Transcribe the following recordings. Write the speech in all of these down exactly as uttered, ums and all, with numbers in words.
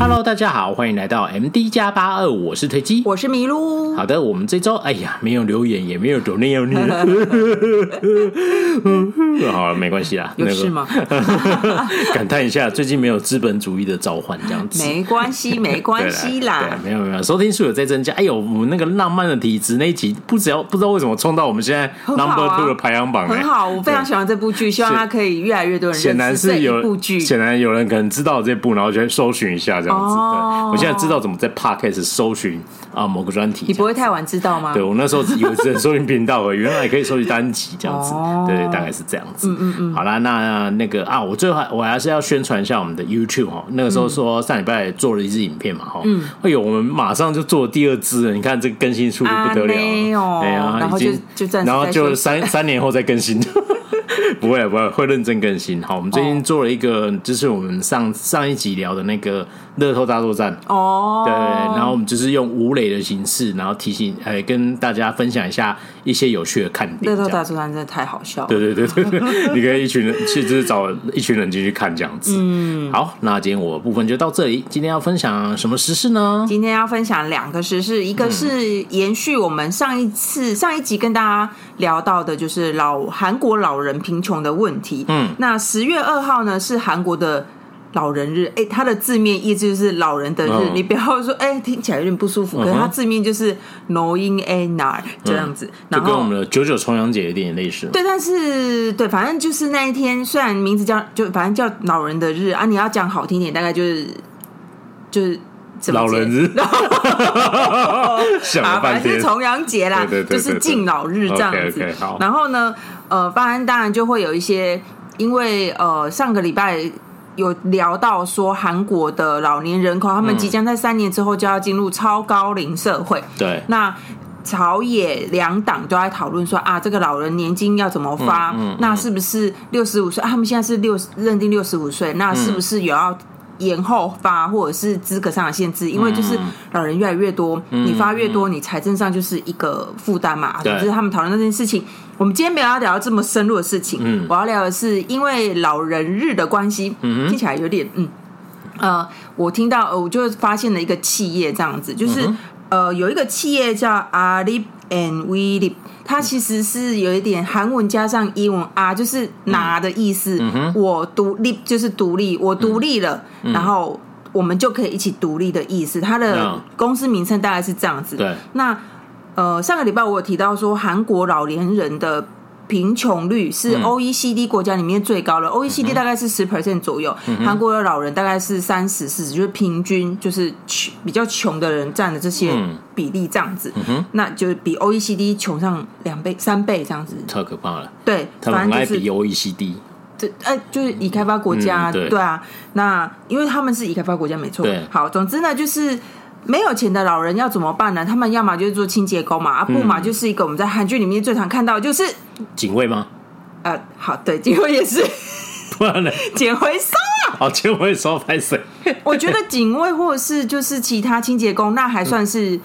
Hello， 大家好，欢迎来到 M D 加八十二，我是推机，我是麋鹿。好的，我们这周哎呀，没有留言，也没有抖内要你了。好了，没关系啦。有事吗？感叹一下，最近没有资本主义的召唤，这样子。没关系，没关系啦。对啦，没有没有，收听数有在增加。哎呦，我们那个浪漫的体质那一集，不只要不知道为什么冲到我们现在 number two 的排行榜、欸，很好，我非常喜欢这部剧，希望它可以越来越多人认识。显然是有部剧，显然有人可能知道这部，然后就搜寻一下。这样子对，我现在知道怎么在 podcast 搜寻、啊、某个专题。你不会太晚知道吗？对，我那时候以为只能搜寻频道而已，原来也可以搜寻单集这样子。哦、对，大概是这样子。嗯嗯嗯好啦，那那个啊，我最后我还是要宣传一下我们的 YouTube 哦。那个时候说上礼拜做了一支影片嘛，哈、嗯，哎呦，我们马上就做了第二支了，你看这个更新速度不得了，没、啊、有，对啊，然后就就暂时，然后就三三年后再更新。不会不会，会认真更新。好，我们最近做了一个，就是我们上上一集聊的那个乐透大作战哦， oh. 对，然后我们就是用无雷的形式，然后提醒，哎，跟大家分享一下一些有趣的看点。乐透大作战真的太好笑了，对对对对，你可以一群人去，就是找一群人进去看这样子。嗯，好，那今天我的部分就到这里。今天要分享什么时事呢？今天要分享两个时事，一个是延续我们上一次上一集跟大家聊到的，就是老韩国老人贫穷的问题。嗯，那十月二号呢是韩国的老人日，哎，它的字面意思就是老人的日，哦、你不要说哎听起来有点不舒服，嗯、可是它字面就是노인의 날这样子、嗯然后，就跟我们的九九重阳节有点类似。对，但是对，反正就是那一天，虽然名字叫就反正叫老人的日啊，你要讲好听点，大概就是就是。老人日想了半天、啊、反正是重阳节啦，对对对对对，就是敬老日这样子 okay, okay, 然后呢呃，当然当然就会有一些，因为呃上个礼拜有聊到说韩国的老年人口他们即将在三年之后就要进入超高龄社会，对、嗯、那朝野两党都在讨论说啊，这个老人年金要怎么发、嗯嗯嗯、那是不是六十五岁、啊、他们现在是六十认定六十五岁，那是不是有要延后发或者是资格上的限制，因为就是老人越来越多、嗯、你发越多、嗯、你财政上就是一个负担嘛，就是他们讨论这件事情。我们今天没有要聊这么深入的事情、嗯、我要聊的是因为老人日的关系、嗯、听起来有点嗯呃，我听到我就发现了一个企业这样子，就是、嗯、呃有一个企业叫 Lip WeLip， 它其实是有一点韩文加上英文啊，就是拿的意思、嗯、我独立就是独立，我独立了、嗯、然后我们就可以一起独立的意思，它的公司名称大概是这样子、嗯、那呃，上个礼拜我有提到说韩国老年人的贫穷率是 O E C D 国家里面最高的、嗯、O E C D 大概是 百分之十 左右、嗯、韩国的老人大概是 百分之三十 百分之四十， 就是平均就是比较穷的人占的这些比例这样子、嗯嗯、那就是比 O E C D 穷上两倍三倍这样子，太可怕了，对，他们很爱比 O E C D，就呃、就是已开发国家、嗯、对, 对啊，那因为他们是已开发国家没错，好，总之呢就是没有钱的老人要怎么办呢？他们要么就是做清洁工嘛，啊不嘛就是一个我们在韩剧里面最常看到的就是警卫吗？呃，好，对，警卫也是，不然呢？捡回收啊！哦，捡回收拍谁？我觉得警卫或者是就是其他清洁工，那还算是。嗯，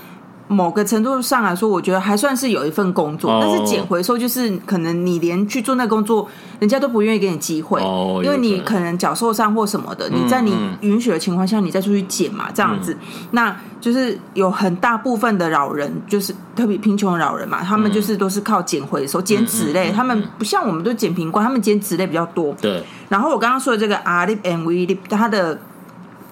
某个程度上来说我觉得还算是有一份工作、oh. 但是捡回收就是可能你连去做那工作人家都不愿意给你机会、oh, 因为你可能脚受伤或什么的、嗯、你在你允许的情况下你再出去捡嘛这样子、嗯、那就是有很大部分的老人就是特别贫穷的老人嘛，他们就是都是靠捡回收捡纸类、嗯、他们不像我们都捡瓶罐，他们捡纸类比较多，对。然后我刚刚说的这个 Lip WeLip 他的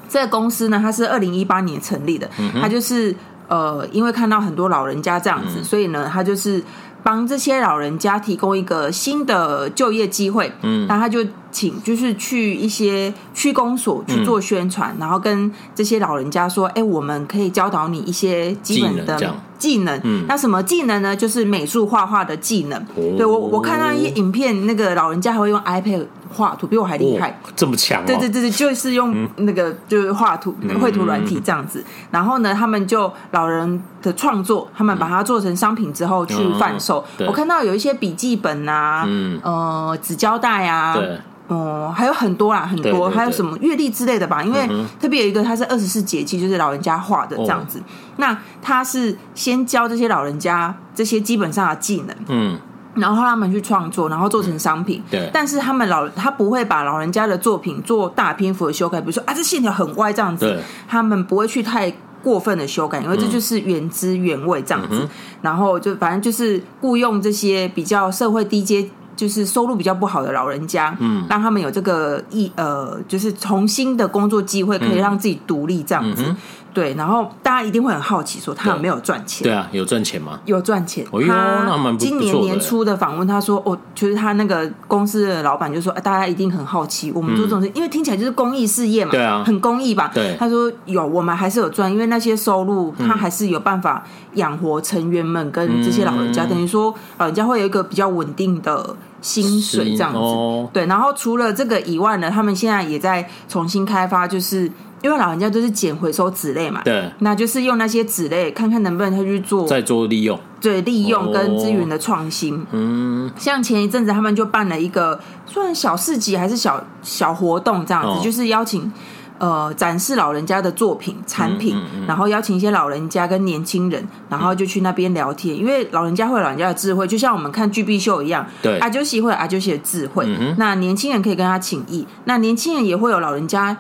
这个公司呢，它是二零一八年成立的，它、嗯、就是呃，因为看到很多老人家这样子、嗯、所以呢他就是帮这些老人家提供一个新的就业机会，嗯，那他就请就是去一些区公所去做宣传、嗯、然后跟这些老人家说哎、欸，我们可以教导你一些基本的技能, 技能、嗯、那什么技能呢，就是美术画画的技能、哦、对，我我看到一些影片，那个老人家还会用 iPad 画图，比我还厉害、哦、这么强、哦、对对对，就是用那个、嗯、就是画图绘图软体这样子、嗯、然后呢他们就老人的创作他们把它做成商品之后去贩售、嗯、我看到有一些笔记本啊、嗯、呃纸胶带啊，对哦，还有很多啦，很多，對對對，还有什么月历之类的吧？因为特别有一个，它是二十四节气，就是老人家画的这样子。哦、那他是先教这些老人家这些基本上的技能，嗯，然后他们去创作，然后做成商品。对，但是他们老他不会把老人家的作品做大篇幅的修改，比如说啊，这线条很歪这样子，他们不会去太过分的修改，因为这就是原汁原味这样子。嗯、然后就反正就是雇用这些比较社会低阶，就是收入比较不好的老人家，嗯，让他们有这个呃，就是重新的工作机会，可以让自己独立这样子。嗯嗯，对，然后大家一定会很好奇说他有没有赚钱。 对, 对啊，有赚钱吗？有赚钱。哦、他今年年初的访问他说哦，就是他那个公司的老板就说、哎、大家一定很好奇我们做这种事、嗯、因为听起来就是公益事业嘛。对啊，很公益吧。对，他说有，我们还是有赚，因为那些收入他还是有办法养活成员们跟这些老人家、嗯、等于说老人家会有一个比较稳定的薪水这样子、哦、对。然后除了这个以外呢，他们现在也在重新开发，就是因为老人家都是捡回收纸类嘛，对，那就是用那些纸类看看能不能他去做再做利用，对，利用跟资源的创新、哦、嗯，像前一阵子他们就办了一个算小市集还是小小活动这样子、哦、就是邀请呃展示老人家的作品产品、嗯嗯嗯、然后邀请一些老人家跟年轻人，然后就去那边聊天、嗯、因为老人家会有老人家的智慧，就像我们看G B秀一样，对，阿久西会有阿久西的智慧、嗯、那年轻人可以跟他请益，那年轻人也会有老人家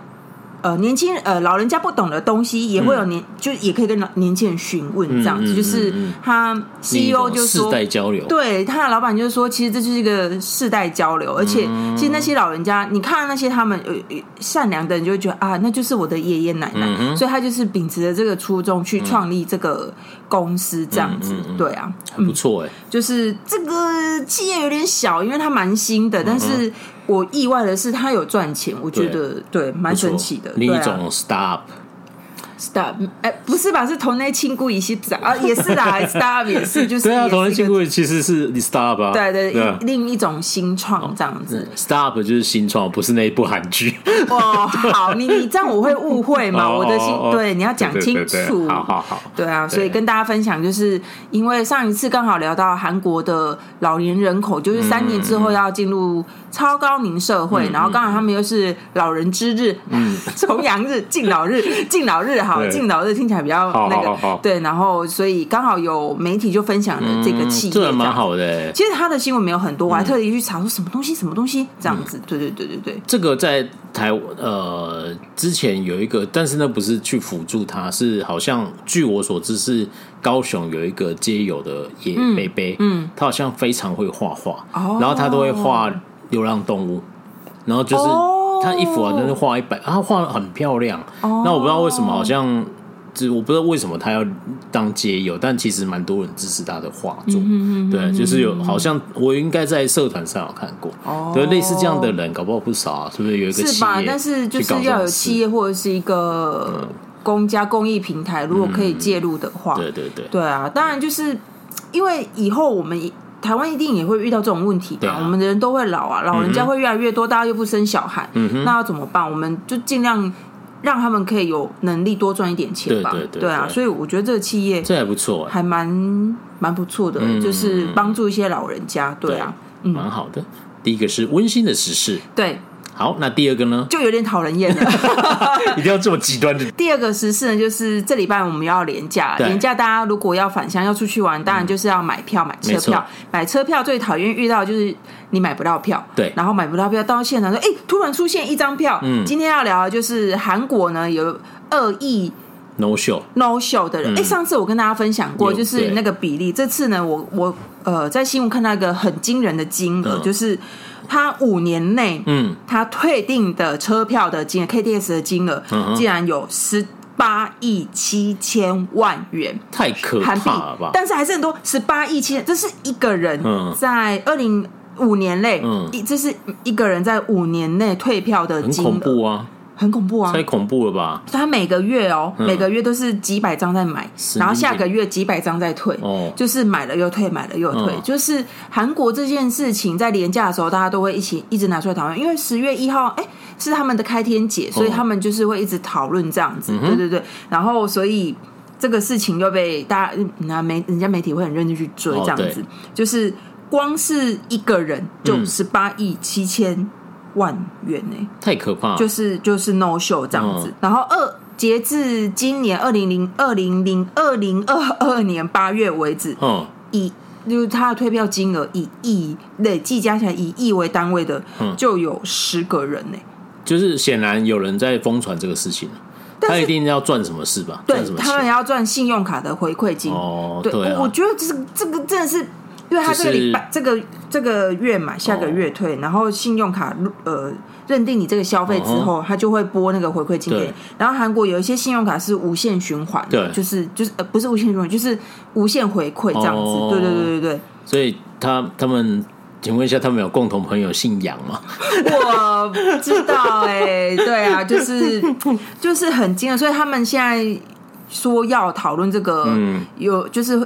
呃，年轻呃，老人家不懂的东西也会有年，嗯、就也可以跟年轻人询问这样子、嗯嗯嗯嗯。就是他 C E O 就说，世代交流，对，他的老板就说，其实这就是一个世代交流，而且、嗯、其实那些老人家，你看那些他们、呃、善良的人，就会觉得啊，那就是我的爷爷奶奶、嗯，所以他就是秉持着这个初衷去创立这个公司这样子，嗯嗯嗯、对啊，很不错哎、欸嗯。就是这个企业有点小，因为它蛮新的，嗯、但是。我意外的是他有赚钱，我觉得对，蛮神奇的。另一种 startup startup 哎，不是吧？是同类亲故一些啊，也是啦 ，startup 也是，就是对啊，同类亲故其实是 startup 啊，对 对, 對, 對、啊，另一种新创这样子。startup 就是新创，不是那一部韩剧。哦，好，你你这样我会误会嘛？我的心、哦、对，你要讲清楚。對對對對，好好好，对啊，所以跟大家分享，就是因为上一次刚好聊到韩国的老年人口，就是三年之后要进入超高龄社会、嗯、然后刚好他们又是老人之日、嗯、重阳日敬老日敬老日好敬老日听起来比较那个好好好，对，然后所以刚好有媒体就分享了这个企业、嗯、这蛮好的。其实他的新闻没有很多，我还特地去查说什么东西什么东西这样子、嗯、对对对对对。这个在台呃之前有一个，但是那不是去辅助他，是好像据我所知是高雄有一个街友的野贝贝、嗯嗯、他好像非常会画画、哦、然后他都会画流浪动物，然后就是他衣服啊，真的画一百，他画得很漂亮。Oh. 那我不知道为什么，好像就我不知道为什么他要当街友，但其实蛮多人支持他的画作。Mm-hmm. 对，就是有好像我应该在社团上有看过， oh. 对，类似这样的人搞不好不少啊，是不是有一个企业？是吧？但是就是要有企业或者是一个公家公益平台，如果可以介入的话，嗯、对对对，对啊，当然就是因为以后我们。台湾一定也会遇到这种问题吧、啊、我们的人都会老啊，老人家会越来越多、嗯、大家又不生小孩、嗯、那要怎么办？我们就尽量让他们可以有能力多赚一点钱吧。对对 对, 對, 對啊，所以我觉得这个企业这还不错，还蛮蛮不错的、嗯、就是帮助一些老人家，对啊，蛮、嗯、好的。第一个是温馨的时事，对，好，那第二个呢就有点讨人厌了一定要这么极端的。第二个时事呢，就是这礼拜我们要连假，连假大家如果要返乡要出去玩，当然就是要买票、嗯、买车票，买车票最讨厌遇到就是你买不到票，对，然后买不到票到现场说哎、欸，突然出现一张票、嗯、今天要聊的就是韩国呢有恶意no show no show 的人、嗯欸、上次我跟大家分享过就是那个比例，这次呢我我呃在新闻看到一个很惊人的金额、嗯、就是他五年内，嗯，他退订的车票的金额 K T S 的金额、嗯、竟然有十八亿七千万元，太可怕了吧！但是还是很多，十八亿七千，这是一个人在二零五年内、嗯，这是一个人在五年内退票的金额，很恐怖啊！很恐怖啊！太恐怖了吧！他每个月哦、嗯，每个月都是几百张在买，然后下个月几百张在退、哦，就是买了又退，买了又退。嗯、就是韩国这件事情，在连假的时候，大家都会一起一直拿出来讨论，因为十月一号，哎、欸，是他们的开天节，所以他们就是会一直讨论这样子、嗯，对对对。然后，所以这个事情又被大家媒人家媒体会很认真去追这样子，哦、就是光是一个人就十八亿七千。万元、欸、太可怕了，就是就是 no show 这样子、嗯、然后二截至今年二零零二年八月为止、嗯、以就是他的退票金额以亿累计加起来以亿为单位的，嗯、就有十个人呢、欸。就是显然有人在疯传这个事情，他一定要赚什么事吧？对，他们要赚信用卡的回馈金。哦，对，对啊、我觉得这个这个真的是。因为他这个礼拜、就是、这个这个月嘛，下个月退，哦、然后信用卡呃认定你这个消费之后，哦、他就会拨那个回馈金给你。然后韩国有一些信用卡是无限循环，对，就是就是呃不是无限循环，就是无限回馈这样子。哦、对对对对对。所以他他们，请问一下，他们有共同朋友姓杨吗？我不知道哎、欸，对啊，就是就是很惊人，所以他们现在。说要讨论这个、嗯、有就是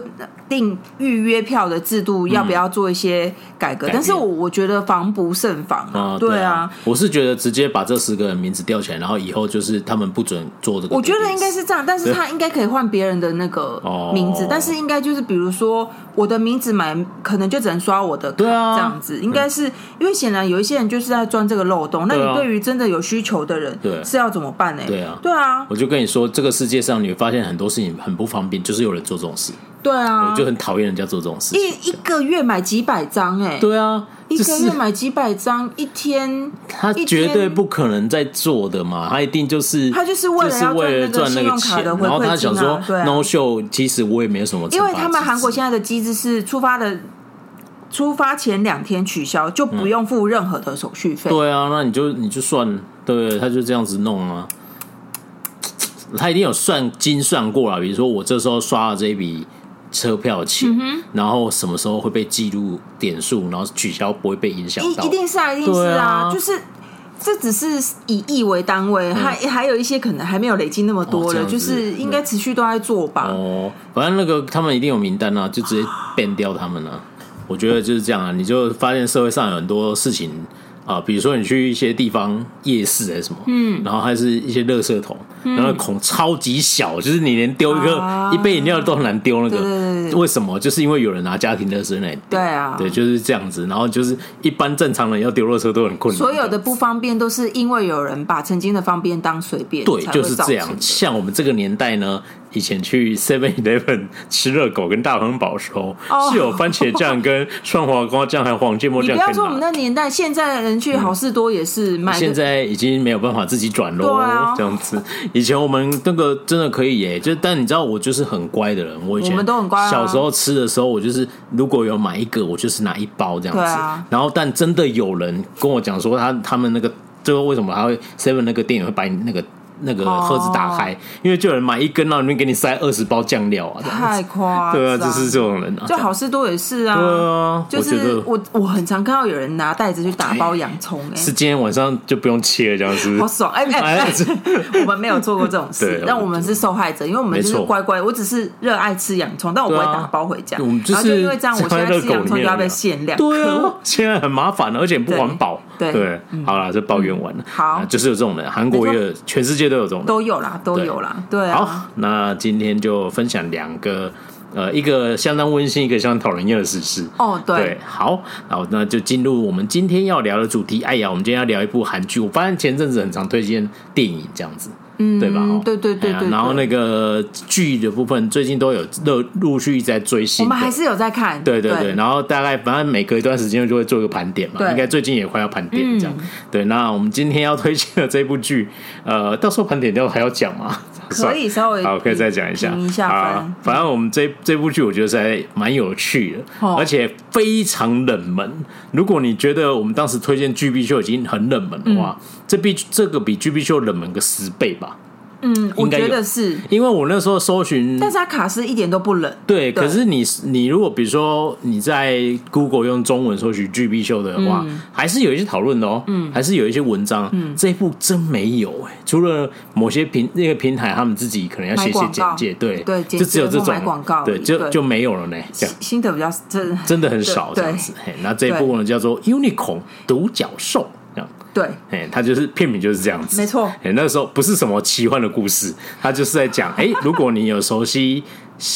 订预约票的制度要不要做一些改革、嗯、但是 我, 我觉得防不胜防、啊啊、对啊，我是觉得直接把这十个人名字吊起来，然后以后就是他们不准做这个，我觉得应该是这样，但是他应该可以换别人的那个名字，但是应该就是比如说我的名字买可能就只能刷我的卡，对啊，这样子应该是、嗯、因为显然有一些人就是在钻这个漏洞、啊、那你对于真的有需求的人是要怎么办呢、欸？对啊，对啊，我就跟你说这个世界上你会发现很多事情很不方便，就是有人做这种事。对啊，我就很讨厌人家做这种事情。一一个月买几百张哎、欸，对啊，一个月买几百张，一天他绝对不可能在做的嘛，他一定就是他就是为了要赚那个钱，然后他想说 no show， 其实我也没有什么，因为他们韩国现在的机制是出发的。出发前两天取消就不用付任何的手续费、嗯。对啊，那你就你就算对，他就这样子弄啊。他一定有算精算过啦，比如说我这时候刷了这一笔车票钱、嗯、然后什么时候会被记录点数，然后取消不会被影响到，一定是啊，一定是 啊, 啊，就是这只是以亿为单位、嗯、还, 还有一些可能还没有累积那么多了、哦、就是应该持续都在做吧、哦、反正那个他们一定有名单啊，就直接ban掉他们啊，我觉得就是这样啊，你就发现社会上有很多事情啊，比如说你去一些地方夜市还是什么，嗯，然后还是一些垃圾桶，嗯、然后孔超级小，就是你连丢一个、啊、一杯饮料都很难丢那个，对对对对，为什么？就是因为有人拿家庭垃圾来丢，对啊，对，就是这样子。然后就是一般正常人要丢垃圾都很困难，所有的不方便都是因为有人把曾经的方便当随便，对，就是这样。像我们这个年代呢。以前去 seven eleven 吃热狗跟大亨堡的时候、oh. 是有番茄酱跟蒜黄瓜酱还有黄芥末酱，你不要说我们那年代，现在人去好市多也是买、嗯、现在已经没有办法自己转咯、啊、这样子，以前我们那个真的可以耶、欸、就但你知道我就是很乖的人，我以前我们都很乖、啊、小时候吃的时候我就是如果有买一个我就是拿一包这样子、啊、然后但真的有人跟我讲说 他, 他们那个就为什么他会 seven 那个店员会把你那个那个盒子打开、哦、因为就有人买一根到里面给你塞二十包酱料啊，太夸张，对啊，就是这种人啊，就好事多也是啊，对啊，就是 我, 我, 我很常看到有人拿袋子去打包洋葱、欸、是今天晚上就不用切了这样子，好爽哎哎哎！欸欸欸、我们没有做过这种事，但我们是受害者，因为我们就是乖乖，我只是热爱吃洋葱，但我不会打包回家、啊、然后就因为这样我现在吃洋葱就要被限量，对啊，现在很麻烦了，而且不环保，对, 对、嗯、好啦，这抱怨完了、嗯、好、啊、就是有这种人，韩国也有，全世界都有这种人，都有啦，都有啦， 对, 对啊。好，那今天就分享两个呃，一个相当温馨，一个相当讨人厌的时事哦， 对, 对好，好，那就进入我们今天要聊的主题。哎呀，我们今天要聊一部韩剧，我发现前阵子很常推荐电影这样子，嗯，对吧、哦、对对 对, 对, 对、啊、然后那个剧的部分最近都有陆续一直在追新，我们还是有在看，对对 对, 对，然后大概反正每隔一段时间就会做一个盘点嘛，应该最近也快要盘点这样、嗯、对，那我们今天要推荐的这部剧呃，到时候盘点掉还要讲吗？可以稍微好，可以再讲一下一下、啊、反正我们 这, 这部剧我觉得是还蛮有趣的、哦、而且非常冷门，如果你觉得我们当时推荐 G B 秀已经很冷门的话、嗯、这, 比这个比 G B 秀冷门个十倍吧，嗯，我觉得是，因为我那时候搜寻，但是它卡斯一点都不冷，对，对，可是你你如果比如说你在 Google 用中文搜寻 G B 秀的话、嗯、还是有一些讨论的哦、嗯、还是有一些文章、嗯、这一部真没有、欸、除了某些平那个平台他们自己可能要写写简介，对对，就只有这种广告，对，就对就没有了呢，这样新的比较真真的很少这样子，那这一部呢叫做 Unicorn 独角兽，对，他就是片名就是这样子，没错，那时候不是什么奇幻的故事，他就是在讲如果你有熟悉、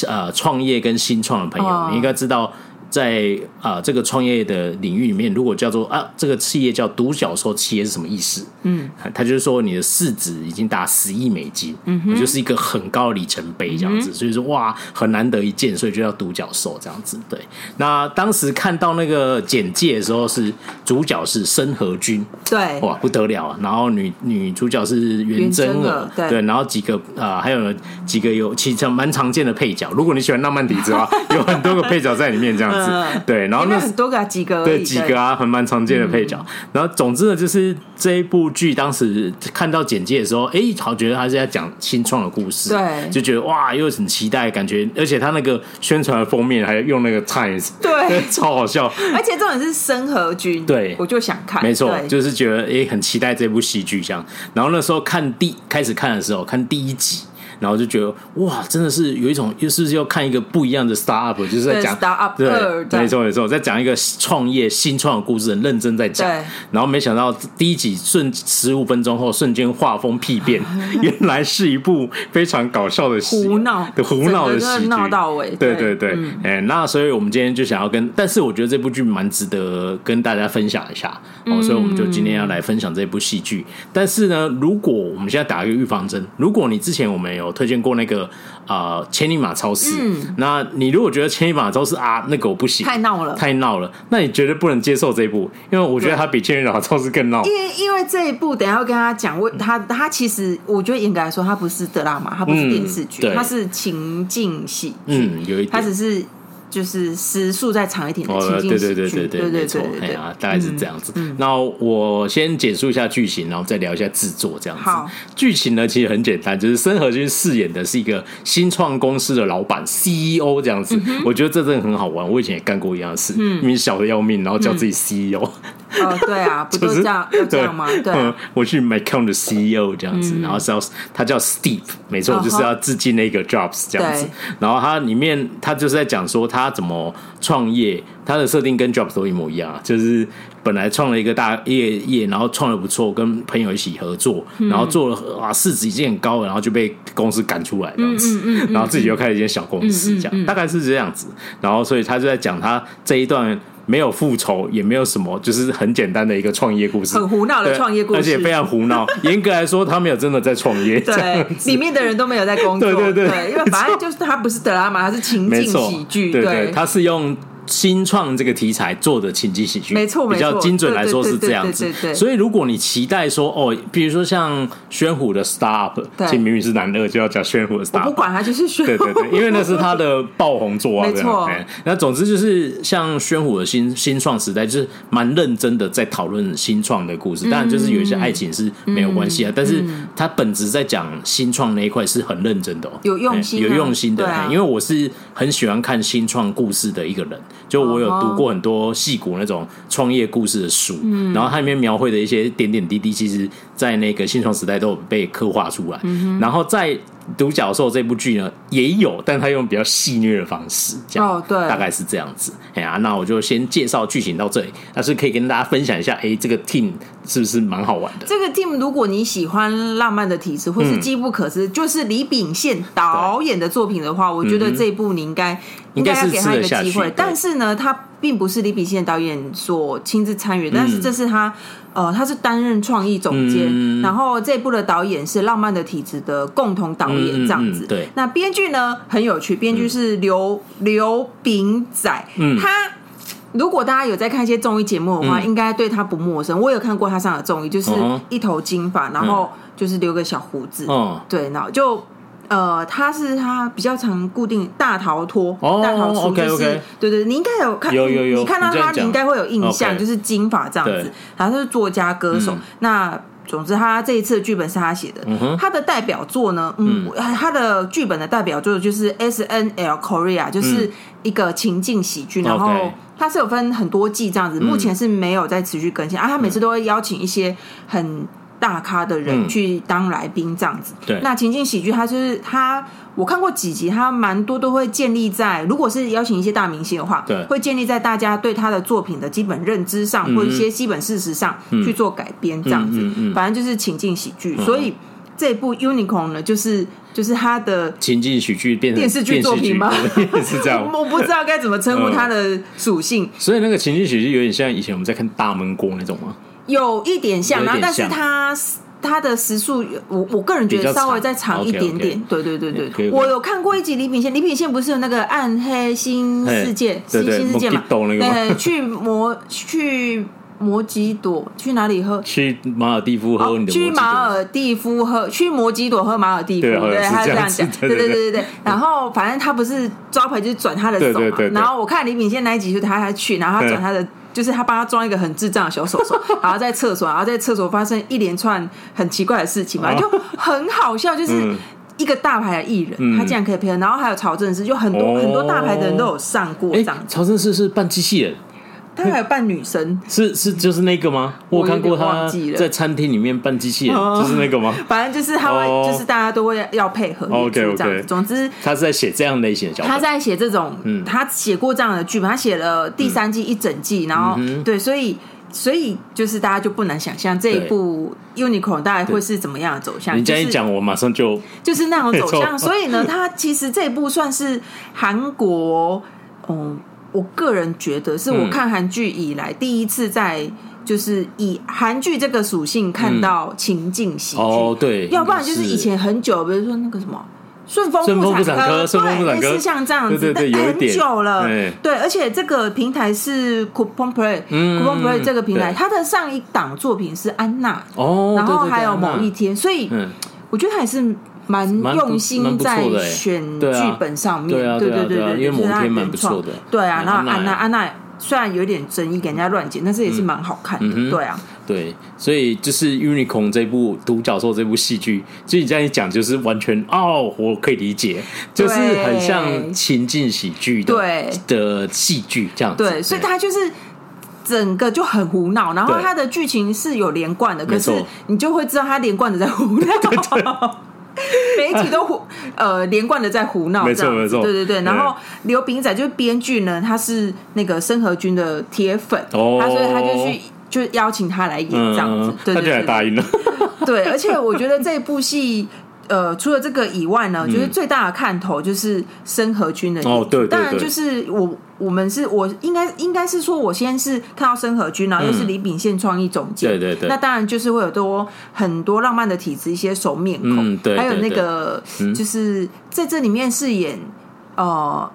呃、创业跟新创的朋友、哦、你应该知道在啊、呃、这个创业的领域里面，如果叫做啊这个企业叫独角兽企业是什么意思？嗯，他就是说你的市值已经达十亿美金，嗯，就是一个很高的里程碑这样子，嗯、所以说哇很难得一见，所以就叫独角兽这样子。对，那当时看到那个简介的时候是主角是申河均，对，哇不得了、啊，然后女女主角是袁真儿，对，对，然后几个啊、呃、还有几个有其实蛮常见的配角，如果你喜欢浪漫底子的话，有很多个配角在里面这样子。嗯、对，然后那很多个、啊、几个而已，对几个啊，很蛮常见的配角、嗯。然后总之呢，就是这一部剧当时看到简介的时候，哎，好觉得他是在讲新创的故事，对，就觉得哇，又很期待，感觉而且他那个宣传的封面还用那个 Times， 对，超好笑。而且重点是申河均，对，我就想看，没错，就是觉得哎，很期待这部戏剧这样。然后那时候看第开始看的时候，看第一集。然后就觉得哇，真的是有一种，是不是要看一个不一样的 startup， 就是在讲 startup， 对， 对， 对，没错没错，在讲一个创业新创的故事，很认真在讲。然后没想到第一集瞬十五分钟后，瞬间画风屁变，原来是一部非常搞笑的喜胡闹的胡闹的喜剧，闹到尾。对对对，嗯欸、那所以我们今天就想要跟，但是我觉得这部剧蛮值得跟大家分享一下，嗯哦、所以我们就今天要来分享这部戏剧。但是呢，如果我们现在打一个预防针，如果你之前我们有推荐过那个呃千里马超市、嗯、那你如果觉得千里马超市啊那个我不行，太闹了太闹了，那你绝对不能接受这一部，因为我觉得它比千里马超市更闹。因为因为这一部等一下会跟他讲，他他其实我觉得严格来说他不是德拉玛，他不是电视剧，他、嗯、是情境喜剧，嗯，有一点他只是就是时速再长一点的情境喜剧、哦、对对对对对对对对、啊、大概是这样子、嗯嗯、那我先简述一下剧情，然后再聊一下制作这样子。好，剧情呢其实很简单，就是申河均饰演的是一个新创公司的老板 C E O 这样子、嗯、我觉得这真的很好玩，我以前也干过一样的事、嗯、因为小的要命，然后叫自己 C E O、嗯哦，对啊，不都这样、就是、这样吗？对、啊嗯，我去 Macon 的 C E O 这样子，嗯、然后是要他叫 Steve， 没错， uh-huh, 就是要致敬那个 Jobs 这样子。然后他里面他就是在讲说他怎么创业，他的设定跟 Jobs 都一模一样，就是本来创了一个大业业，然后创的不错，跟朋友一起合作，嗯、然后做了啊市值已经很高了，然后就被公司赶出来这样子，嗯嗯嗯嗯、然后自己又开了一间小公司这样、嗯嗯嗯，大概是这样子。然后所以他就在讲他这一段。没有复仇也没有什么，就是很简单的一个创业故事，很胡闹的创业故事，而且非常胡闹严格来说他没有真的在创业，对，里面的人都没有在工作，对对 对， 对，因为反正就是他不是德拉玛，他是情境喜剧，对 对， 对， 对，他是用新创这个题材做的情景喜剧，没错，比较精准来说是这样子。所以如果你期待说哦，比如说像宣虎的 Startup， 其实明明是男二就要讲宣虎的 Startup， 我不管他就是宣虎，对对对，因为那是他的爆红作啊，没错、欸。那总之就是像宣虎的新新创时代，就是蛮认真的在讨论新创的故事、嗯，当然就是有一些爱情是没有关系啊、嗯，但是他本质在讲新创那一块是很认真的、哦，有用心、啊欸，有用心的、啊欸。因为我是很喜欢看新创故事的一个人。就我有读过很多矽谷那种创业故事的书、嗯、然后它里面描绘的一些点点滴滴其实在那个新创时代都有被刻画出来、嗯、然后在独角兽这部剧呢也有，但他用比较戏谑的方式这样、哦、对，大概是这样子、啊、那我就先介绍剧情到这里，但是可以跟大家分享一下哎，这个 team 是不是蛮好玩的。这个 team 如果你喜欢浪漫的体质或是机不可失、嗯、就是李秉宪导演的作品的话，我觉得这一部你应该、嗯、应该要给他一个机会，但是呢他并不是李秉宪导演所亲自参与、嗯、但是这是他呃，他是担任创意总监、嗯、然后这部的导演是浪漫的体质的共同导演这样子、嗯嗯、对。那编剧呢很有趣，编剧是刘、嗯、刘秉载、嗯、他如果大家有在看一些综艺节目的话、嗯、应该对他不陌生，我有看过他上的综艺，就是一头金发、嗯、然后就是留个小胡子、嗯、对，然后就呃，他是他比较常固定大逃脱、oh, 大逃出，就是 okay, okay. 对对，你应该有看，有有有，你看到他 你, 你应该会有印象、okay. 就是金发这样子，然后他是作家歌手、嗯、那总之他这一次的剧本是他写的、嗯、他的代表作呢、嗯嗯、他的剧本的代表作就是 S N L Korea， 就是一个情境喜剧、嗯、然后他是有分很多季这样子、嗯、目前是没有在持续更新、嗯、啊，他每次都会邀请一些很大咖的人去当来宾这样子、嗯、对。那情境喜剧它就是它我看过几集，它蛮多都会建立在，如果是邀请一些大明星的话，对，会建立在大家对他的作品的基本认知上、嗯、或一些基本事实上去做改编这样子、嗯嗯嗯嗯、反正就是情境喜剧、嗯、所以这部 Unicorn 呢就是就是他的情景喜剧变成电视剧作品吗？是这样我不知道该怎么称呼他的属性、呃、所以那个情景喜剧有点像以前我们在看大闷锅那种吗？有一点像，然后但是他他的时速 我, 我个人觉得稍微再长一点点 okay, okay. 对对对对 okay, okay. 我有看过一集《李秉宪》，李秉宪不是有那个暗黑新世界新世界嘛？对，去摩去摩吉朵，去哪里喝？去马尔地夫喝、哦、你的摩吉朵，去马尔地夫喝，去摩吉朵喝马尔地夫， 对, 对他这样讲，对对对对对。然后反正他不是招牌就是转他的手嘛，对对对对。然后我看李秉宪那一集就他他去，然后他转他的。就是他帮他装一个很智障的小手手，然后在厕所，然后在厕所发生一连串很奇怪的事情嘛，就很好笑。就是一个大牌的艺人、嗯，他竟然可以配合，然后还有曹正奭，就很多、哦、很多大牌的人都有上过这样。曹正奭是扮机器人，他还有扮女生，是是就是那个吗？我有看过他在餐厅里面扮机器人，就是那个吗？反正就是他会，哦、就是大家都会要配合。哦、OK OK， 总之他是在写这样类型的小说，他在写这种，嗯、他写过这样的剧本，他写了第三季一整季，嗯、然后、嗯、对，所以。所以就是大家就不难想象这一部 Unicorn 大概会是怎么样的走向。你这样一讲我马上就就是那种走向。所以呢它其实这一部算是韩国、嗯、我个人觉得是我看韩剧以来、嗯、第一次在就是以韩剧这个属性看到情境喜剧、嗯哦、对，要不然就是以前很久比如说那个什么顺风妇产科，对，类似像这样子，对对对，有一点很久了，对，对，而且这个平台是 Coupang Play， 嗯 Coupang Play 这个平台，它的上一档作品是安娜，哦，然后还有某一天，所以、嗯、我觉得它也是蛮用心在选剧本上面，对啊，对啊，对啊，对啊，对啊，对啊，因为某一天蛮不错的，对啊，然后安娜，安娜虽然有点争议，给人家乱剪，但是也是蛮好看的，嗯、对啊。对，所以就是《Unicorn》这部独角兽这部戏剧，就你这样一讲，就是完全哦，我可以理解，就是很像情境喜剧的对的戏剧这样子。对，所以它就是整个就很胡闹，然后它的剧情是有连贯的，可是你就会知道它连贯的在胡闹。对对对每一集都、啊、呃连贯的在胡闹，没错没错，对对对。然后刘秉宰就是编剧呢，他是那个申河均的铁粉，哦、他所以他就去。就邀请他来演这样子、嗯、对对对，他就答应了对，而且我觉得这部戏呃，除了这个以外呢、嗯、就是最大的看头就是申河均的演、哦、对对对，当然就是我我们是我应该应该是说我先是看到申河均，然后又是李秉宪创意总监、嗯、对对对，那当然就是会有多很多浪漫的体质，一些熟面孔、嗯、对对对，还有那个、嗯、就是在这里面饰演呃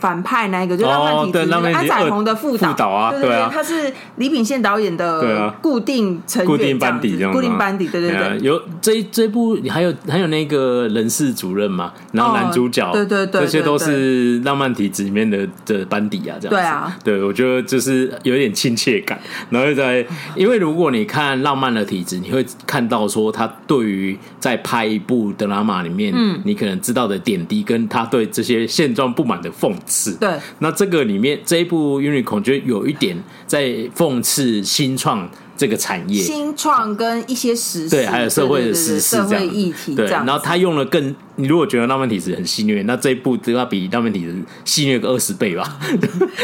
反派那一个就浪漫体质、哦、安宰弘的副导啊，对对对、啊、他是李秉宪导演的固定成员、啊、固定班底这样子，固定班底，对对 对, 对、啊、有这这部还有还有那个人事主任嘛，然后男主角、哦、对对 对, 对, 对, 对，这些都是浪漫体质里面 的, 的班底啊这样子，对啊，对，我觉得就是有点亲切感，然后在因为如果你看浪漫的体质，你会看到说他对于在拍一部德拉玛里面、嗯、你可能知道的点滴跟他对这些现状不满的讽刺，对，那这个里面这一部 Unicorn 就有一点在讽刺新创这个产业，新创跟一些时事，对，还有社会的时事，对对对对，社会议题，对，然后他用了更，你如果觉得浪漫体质很戏虐，那这一部它比浪漫体质戏虐个二十倍吧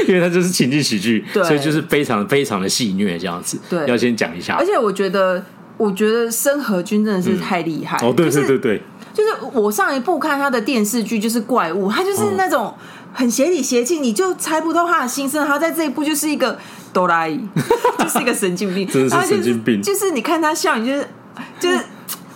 因为它就是情景喜剧，所以就是非常非常的戏虐这样子，对，要先讲一下。而且我觉得我觉得申河均真的是太厉害、嗯、哦，对对对对，就是、就是我上一部看他的电视剧就是怪物，他就是那种、哦，很邪里邪气，你就猜不到他的心声。他在这一部就是一个哆啦 A， 就是一个神经病，真是神经病、就是。就是你看他笑，你就是就是，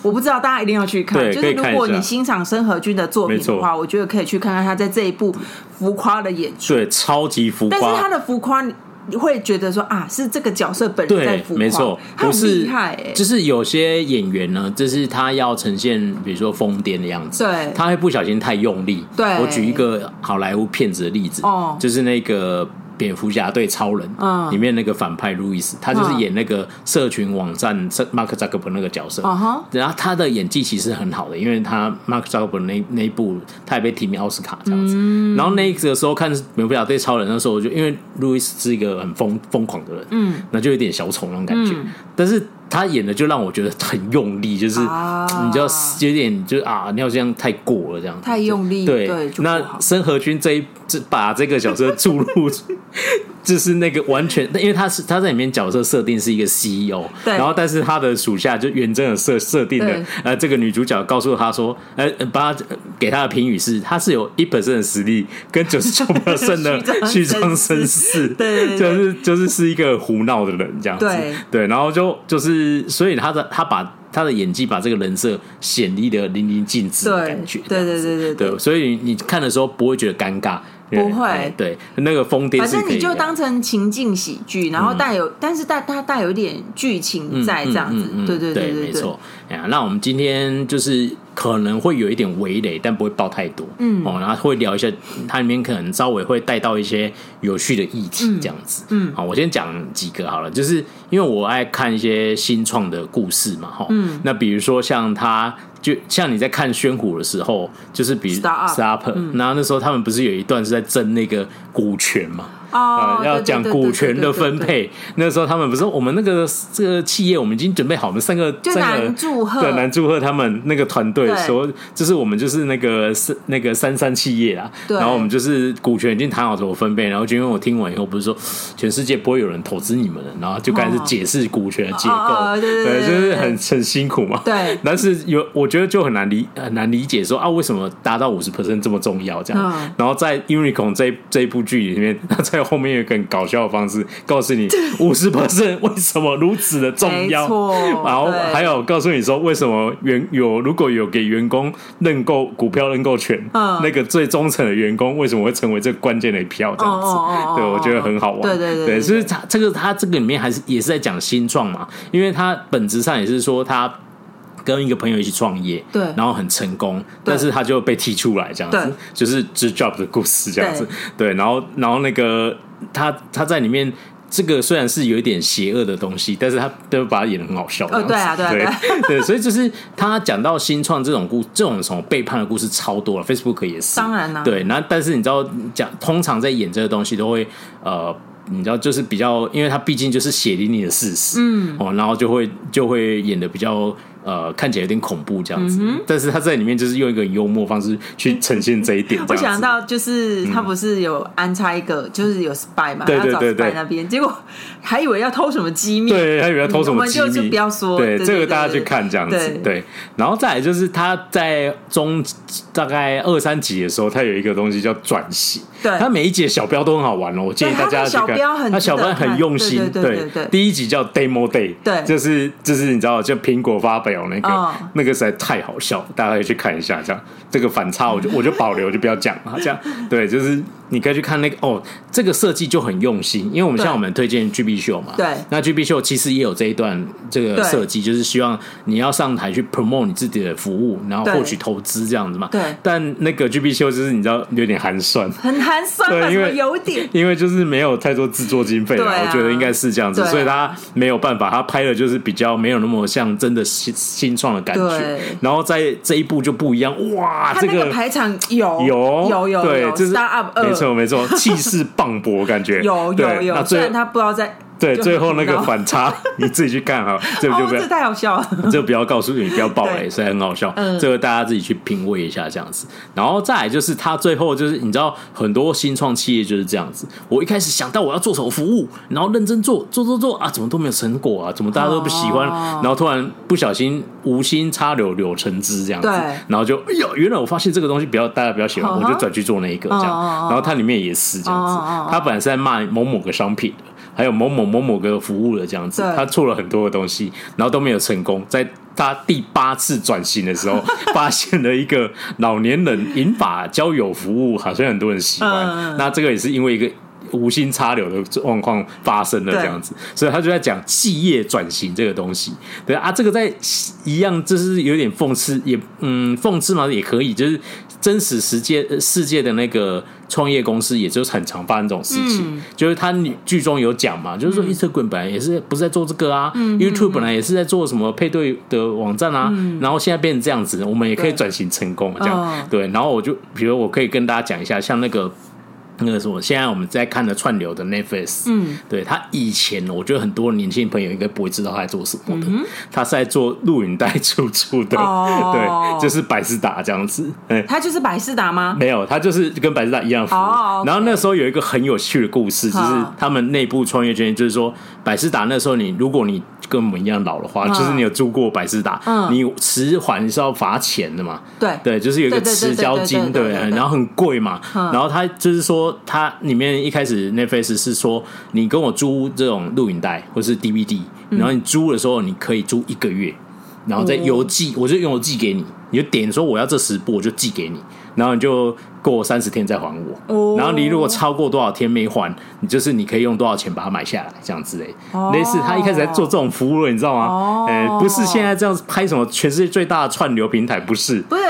我不知道大家一定要去看。就是如果你欣赏申河均的作品的话，我觉得可以去看看他在这一部浮夸的演出，对，超级浮夸。但是他的浮夸，你会觉得说啊，是这个角色本人在浮夸，没错，他很厉害、欸。就是有些演员呢，就是他要呈现，比如说疯癫的样子，对，他会不小心太用力。对，我举一个好莱坞片子的例子，哦、就是那个。蝙蝠侠对超人、嗯、里面那个反派路易斯，他就是演那个社群网站 Mark Zuckerberg 那个角色、嗯、然后他的演技其实很好的，因为他 Mark Zuckerberg 那, 那一部他也被提名奥斯卡这样子、嗯、然后那个时候看蝙蝠侠对超人的时候，我就因为路易斯是一个很 疯, 疯狂的人，嗯，那就有点小丑那种感觉、嗯、但是他演的就让我觉得很用力，就是你就要有点就是啊，你好像太过了这样，太用力，对。那申河均这一把这个角色注入就是那个完全，因为他是他在里面角色设定是一个 C E O， 然后但是他的属下就远征的设设定的，呃，这个女主角告诉他说，呃，把他给他的评语是，他是有 百分之一 的实力跟 百分之九十九 的虚张声势，对对对，就是就是是一个胡闹的人这样子，对，对，然后就就是所以他的他把。他的演技把这个人设显得淋漓尽致的感觉，对对对对 对, 对，所以你看的时候不会觉得尴尬，不会，哎、对，那个疯癫，反正你就当成情境喜剧，然后带有，嗯、但是带它带有一点剧情在这样子，嗯嗯嗯嗯、对对 对, 对, 对, 对没错。哎、那我们今天就是可能会有一点微雷，但不会爆太多，嗯，哦，然后会聊一下它里面可能稍微会带到一些有趣的议题这样子，嗯，好、嗯哦，我先讲几个好了，就是因为我爱看一些新创的故事嘛，哈、哦，嗯，那比如说像它。就像你在看宣虎的时候，就是比 Startup， 然后那时候他们不是有一段是在争那个股权嘛？哦、呃，要讲股权的分配。那时候他们不是我们那个这个企业，我们已经准备好，我们三个就南祝贺，对南祝贺他们那个团队说，就是我们就是那个那个三三企业啦，然后我们就是股权已经谈好怎么分配，然后就因为我听完以后不是说全世界不会有人投资你们了，然后就开始解释股权的结构，哦、对, 对, 对, 对, 对，就是很很辛苦嘛，对，但是有我。我觉得就很难理很难理解说啊，为什么达到 百分之五十 这么重要这样、嗯、然后在 Unicorn 这这一部剧里面，他在后面有一个很搞笑的方式告诉你 百分之五十 为什么如此的重要，然后还有告诉你说为什么员有如果有给员工认购股票认购权、嗯、那个最忠诚的员工为什么会成为这关键的一票这样子、哦、对，我觉得很好玩，对对 对, 对, 对，所以他这个他这个里面还是也是在讲新创嘛，因为他本质上也是说他跟一个朋友一起创业，对，然后很成功，但是他就被踢出来这样子，就是 Steve Jobs 的故事这样子， 对, 对然后然后那个他他在里面这个虽然是有一点邪恶的东西，但是他都把它演得很好笑、哦、对啊对啊对 对, 对, 对，所以就是他讲到新创这种故这种什么背叛的故事超多了 Facebook 也是，当然啦、啊、对，那但是你知道讲通常在演这个东西都会呃你知道就是比较，因为他毕竟就是血淋淋的事实，嗯、哦，然后就会就会演得比较呃看起来有点恐怖这样子、嗯，但是他在里面就是用一个幽默方式去呈现这一点这样子。我想到就是他不是有安插一个、嗯、就是有 spy 嘛，对对对对，那边结果还以为要偷什么机密，对，还以为要偷什么机密，嗯、我们就不要说，对，这个大家去看这样子， 对, 对。然后再来就是他在中大概二三集的时候，他有一个东西叫转型。他每一集的小标都很好玩哦，我建议大家去看。他小标很，他小标很用心。对, 对, 对, 对, 对, 对，第一集叫 Demo Day， 对，就是就是你知道，就苹果发表那个、哦、那个实在太好笑，大家可以去看一下。这样这个反差，我就我就保留，就不要讲了。这样对，就是你可以去看那个哦，这个设计就很用心，因为我们像我们推荐 G B 秀嘛，对，那 G B 秀其实也有这一段这个设计，就是希望你要上台去 promote 你自己的服务，然后获取投资这样子嘛。对，但那个 G B 秀就是你知道有点寒酸，很寒。蛮酸的，因为有点，因为就是没有太多制作经费、啊、我觉得应该是这样子、啊，所以他没有办法，他拍的就是比较没有那么像真的新新创的感觉。然后在这一部就不一样，哇，这个排场有有有有，对，就是 Startup 二，没错没错，气势磅礴，感觉有有有，虽然他不知道在。对，最后那个反差你自己去看哈，这就不要、哦、这太好笑了，这不要告诉你，不要爆雷，所以很好笑。嗯、这个大家自己去品味一下这样子。然后再来就是他最后就是你知道很多新创企业就是这样子，我一开始想到我要做什么服务，然后认真做做做做啊，怎么都没有成果啊，怎么大家都不喜欢，哦、然后突然不小心无心插柳柳成枝这样子，然后就哎呦，原来我发现这个东西比较大家比较喜欢，哦、我就转去做那一个这样。哦、然后它里面也是这样子，哦、它本来是在卖某某个商品。还有某某某某个服务的这样子，他做了很多的东西，然后都没有成功，在他第八次转型的时候发现了一个老年人银发交友服务，好像很多人喜欢、嗯、那这个也是因为一个无心插柳的状况发生了这样子，所以他就在讲企业转型这个东西。对啊，这个在一样就是有点讽刺，也嗯讽刺嘛也可以，就是真实世界世界的那个创业公司，也就是很常发生这种事情。嗯、就是他剧中有讲嘛，就是说 Instagram 本来也是不是在做这个啊、嗯、，YouTube 本来也是在做什么配对的网站啊，嗯、然后现在变成这样子，我们也可以转型成功这样。对，对，然后我就比如我可以跟大家讲一下，像那个。那个是我现在我们在看的串流的 Netflix， 嗯，对，他以前我觉得很多年轻朋友应该不会知道他在做什么的，嗯、他是在做录影带出租的，哦、对，就是百事达这样子。他就是百事达吗？没有，他就是跟百事达一样服务。哦 okay、然后那时候有一个很有趣的故事，就是他们内部创业圈，就是说百事达那时候你如果你跟我们一样老的话，嗯、就是你有租过百事达，嗯、你迟缓是要罚钱的嘛？对对，就是有一个迟交金，对，然后很贵嘛，嗯、然后他就是说。它里面一开始 Netflix 是说你跟我租这种录影带或是 D V D， 然后你租的时候你可以租一个月，然后再邮寄，我就用邮寄给你，你就点说我要这十部我就寄给你，然后你就过三十天再还我，然后你如果超过多少天没还，你就是你可以用多少钱把它买下来这样之类，类似他一开始在做这种服务了，你知道吗？呃，不是现在这样拍什么全世界最大的串流平台，不是，不是，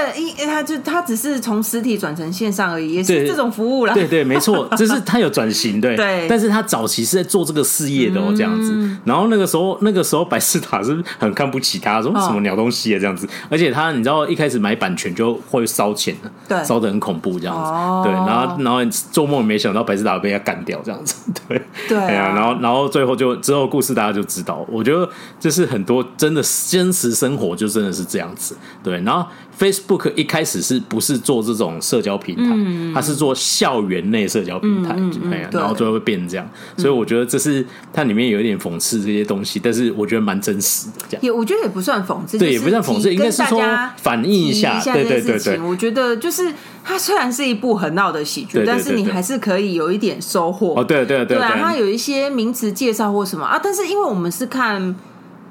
他就他只是从实体转成线上而已，也是这种服务啦。对对，没错，就是他有转型，对，但是他早期是在做这个事业的哦，这样子。然后那个时候，那个时候百事达是很看不起他，说什么鸟东西啊这样子，而且他你知道一开始买版权就会烧钱的，对，烧得很恐怖。这样子，哦、对，然后然后做梦没想到百事达被他干掉，这样子，对，对啊，啊然后然后最后就之后故事大家就知道，我觉得就是很多真的真实生活就真的是这样子，对。然后 Facebook 一开始是不是做这种社交平台，嗯、它是做校园内社交平台，嗯嗯啊、然后最后会变成这样，所以我觉得这是它里面有一点讽刺这些东西，但是我觉得蛮真实的，这样也我觉得也不算讽刺，对，也不算讽刺，应该是说反映一下，对对对对，我觉得就是它虽然是一部很闹的喜剧，对对对对，但是你还是可以有一点收获。哦，对对对 对, 对啊，它有一些名词介绍或什么啊，但是因为我们是看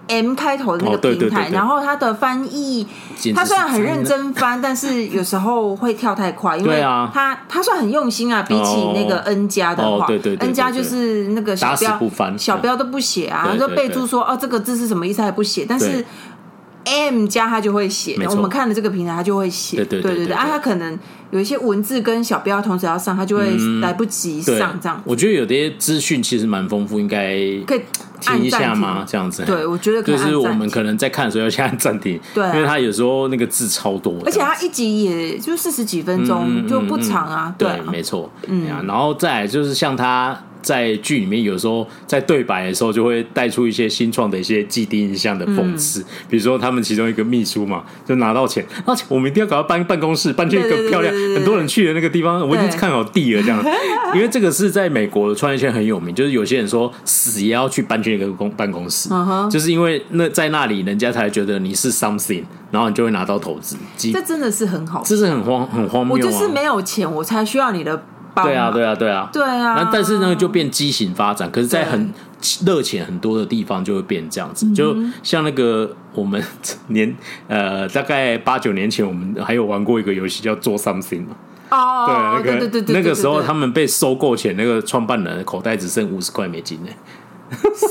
M 开头的那个平台，哦、对对对对，然后它的翻译，它虽然很认真翻，但是有时候会跳太快，因为它它算很用心啊，比起那个 N 加的话，哦哦、对对对对 ，N 加就是那个小标小标都不写啊，对对对对，就备注说哦这个字是什么意思还不写，但是。M 加他就会写，我们看的这个平台他就会写，对对对 对, 对, 对, 对啊，他可能有一些文字跟小标同时要上，他就会来不及上，嗯、这样我觉得有些资讯其实蛮丰富，应该可以停一下吗？这样子，对，我觉得可以按暂停，就是我们可能在看的时候要先按暂停，对、啊，因为他有时候那个字超多，而且他一集也就四十几分钟，嗯、就不长啊，嗯、对, 对，没错，嗯、啊，然后再来就是像他。在剧里面有时候在对白的时候就会带出一些新创的一些既定印象的讽刺，嗯、比如说他们其中一个秘书嘛，就拿到钱，啊，我们一定要搞到搬办公室，搬去一个漂亮，对对对对对，很多人去的那个地方，我已经看好地了这样。因为这个是在美国的创业圈很有名，就是有些人说死也要去搬去一个办公室，uh-huh. 就是因为那在那里人家才觉得你是 something， 然后你就会拿到投资。这真的是很好，这是很荒很荒谬，啊。我就是没有钱，我才需要你的。对啊对啊对啊对啊，但是呢就变畸形发展，可是在很热钱很多的地方就会变这样子，嗯、就像那个我们年呃大概八九年前我们还有玩过一个游戏叫做 something 嘛，哦，对，那个，对对对，那个时候他们被收购前那个创办人口袋只剩五十块美金，欸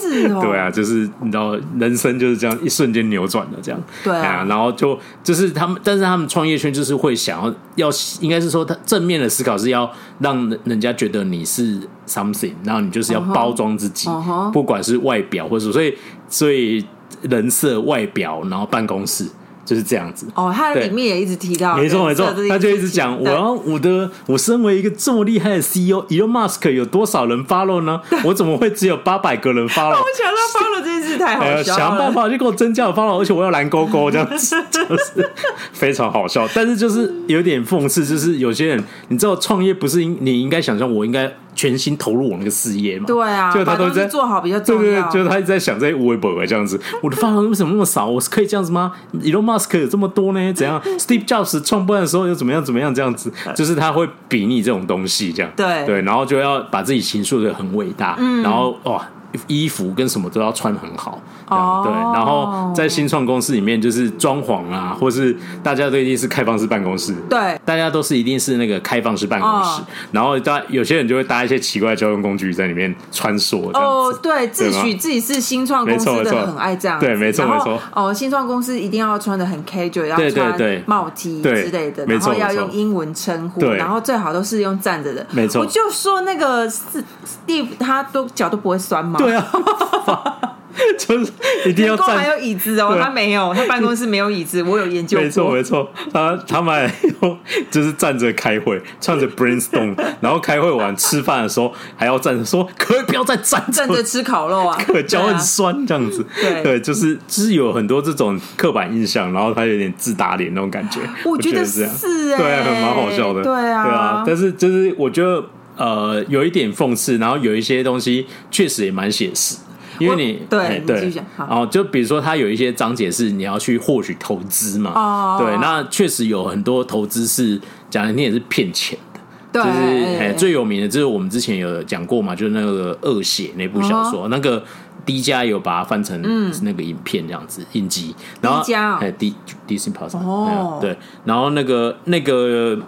是哦，对啊，就是你知道，人生就是这样，一瞬间扭转了这样。对 啊, 啊，然后就就是他们，但是他们创业圈就是会想要，要应该是说，他正面的思考是要让人家觉得你是 something， 然后你就是要包装自己， uh-huh. Uh-huh. 不管是外表或者所以所以人设、外表，然后办公室。就是这样子哦，他里面也一直提到，没错没错，他就一直讲，我要我的，我身为一个这么厉害的 C E O Elon Musk 有多少人 follow 呢？我怎么会只有八百个人 follow？ 我想到 follow 这件事太好笑了，呃、想办法就给我增加我 follow， 而且我要蓝勾勾这样子，就是非常好笑，但是就是有点讽刺，就是有些人你知道创业不是你应该想象我应该。全心投入我那个事业嘛，对啊，就他都在做好比较重要，对对，就他一直在想这些微博这样子，我的发行为什么那么少？我是可以这样子吗 ？Elon Musk 有这么多呢？怎样 ？Steve Jobs 创办的时候又怎么样怎么样这样子？就是他会比拟这种东西这样，对对，然后就要把自己形塑的很伟大，嗯、然后哇。衣服跟什么都要穿很好，哦、对，然后在新创公司里面就是装潢啊，或是大家都一定是开放式办公室，对，大家都是一定是那个开放式办公室，哦、然后大有些人就会搭一些奇怪的交通工具在里面穿梭，哦，对，自诩自己是新创公司的很爱这样子，对，没错没错，哦，新创公司一定要穿得很 casual， 要穿帽 T 之类的，然后要用英文称呼，然后最好都是用站着的，没错，我就说那个 Steve 他都脚都不会酸嘛。对啊就是一定要站。还有椅子哦，他没有，他办公室没有椅子，我有研究过。没错没错，他他们还有就是站着开会，穿着 brainstorm， 然后开会完吃饭的时候还要站着，说可以不要再站着，站着吃烤肉啊，脚很酸这样子。对，对就是就是有很多这种刻板印象，然后他有点自打脸那种感觉。我觉得是、欸，对、啊，很蛮好笑的。对啊，对啊，但是就是我觉得。呃，有一点讽刺，然后有一些东西确实也蛮写实，因为你对对，你然后就比如说它有一些章节是你要去获取投资嘛，哦、对，那确实有很多投资是讲的你也是骗钱的，对，就是最有名的就是我们之前有讲过嘛，就是那个《恶血》那部小说，哦、那个 D 家有把它翻成那个影片这样子，嗯、影集，然后 D 家哎 D D C Plus 哦，对，然后那个那个。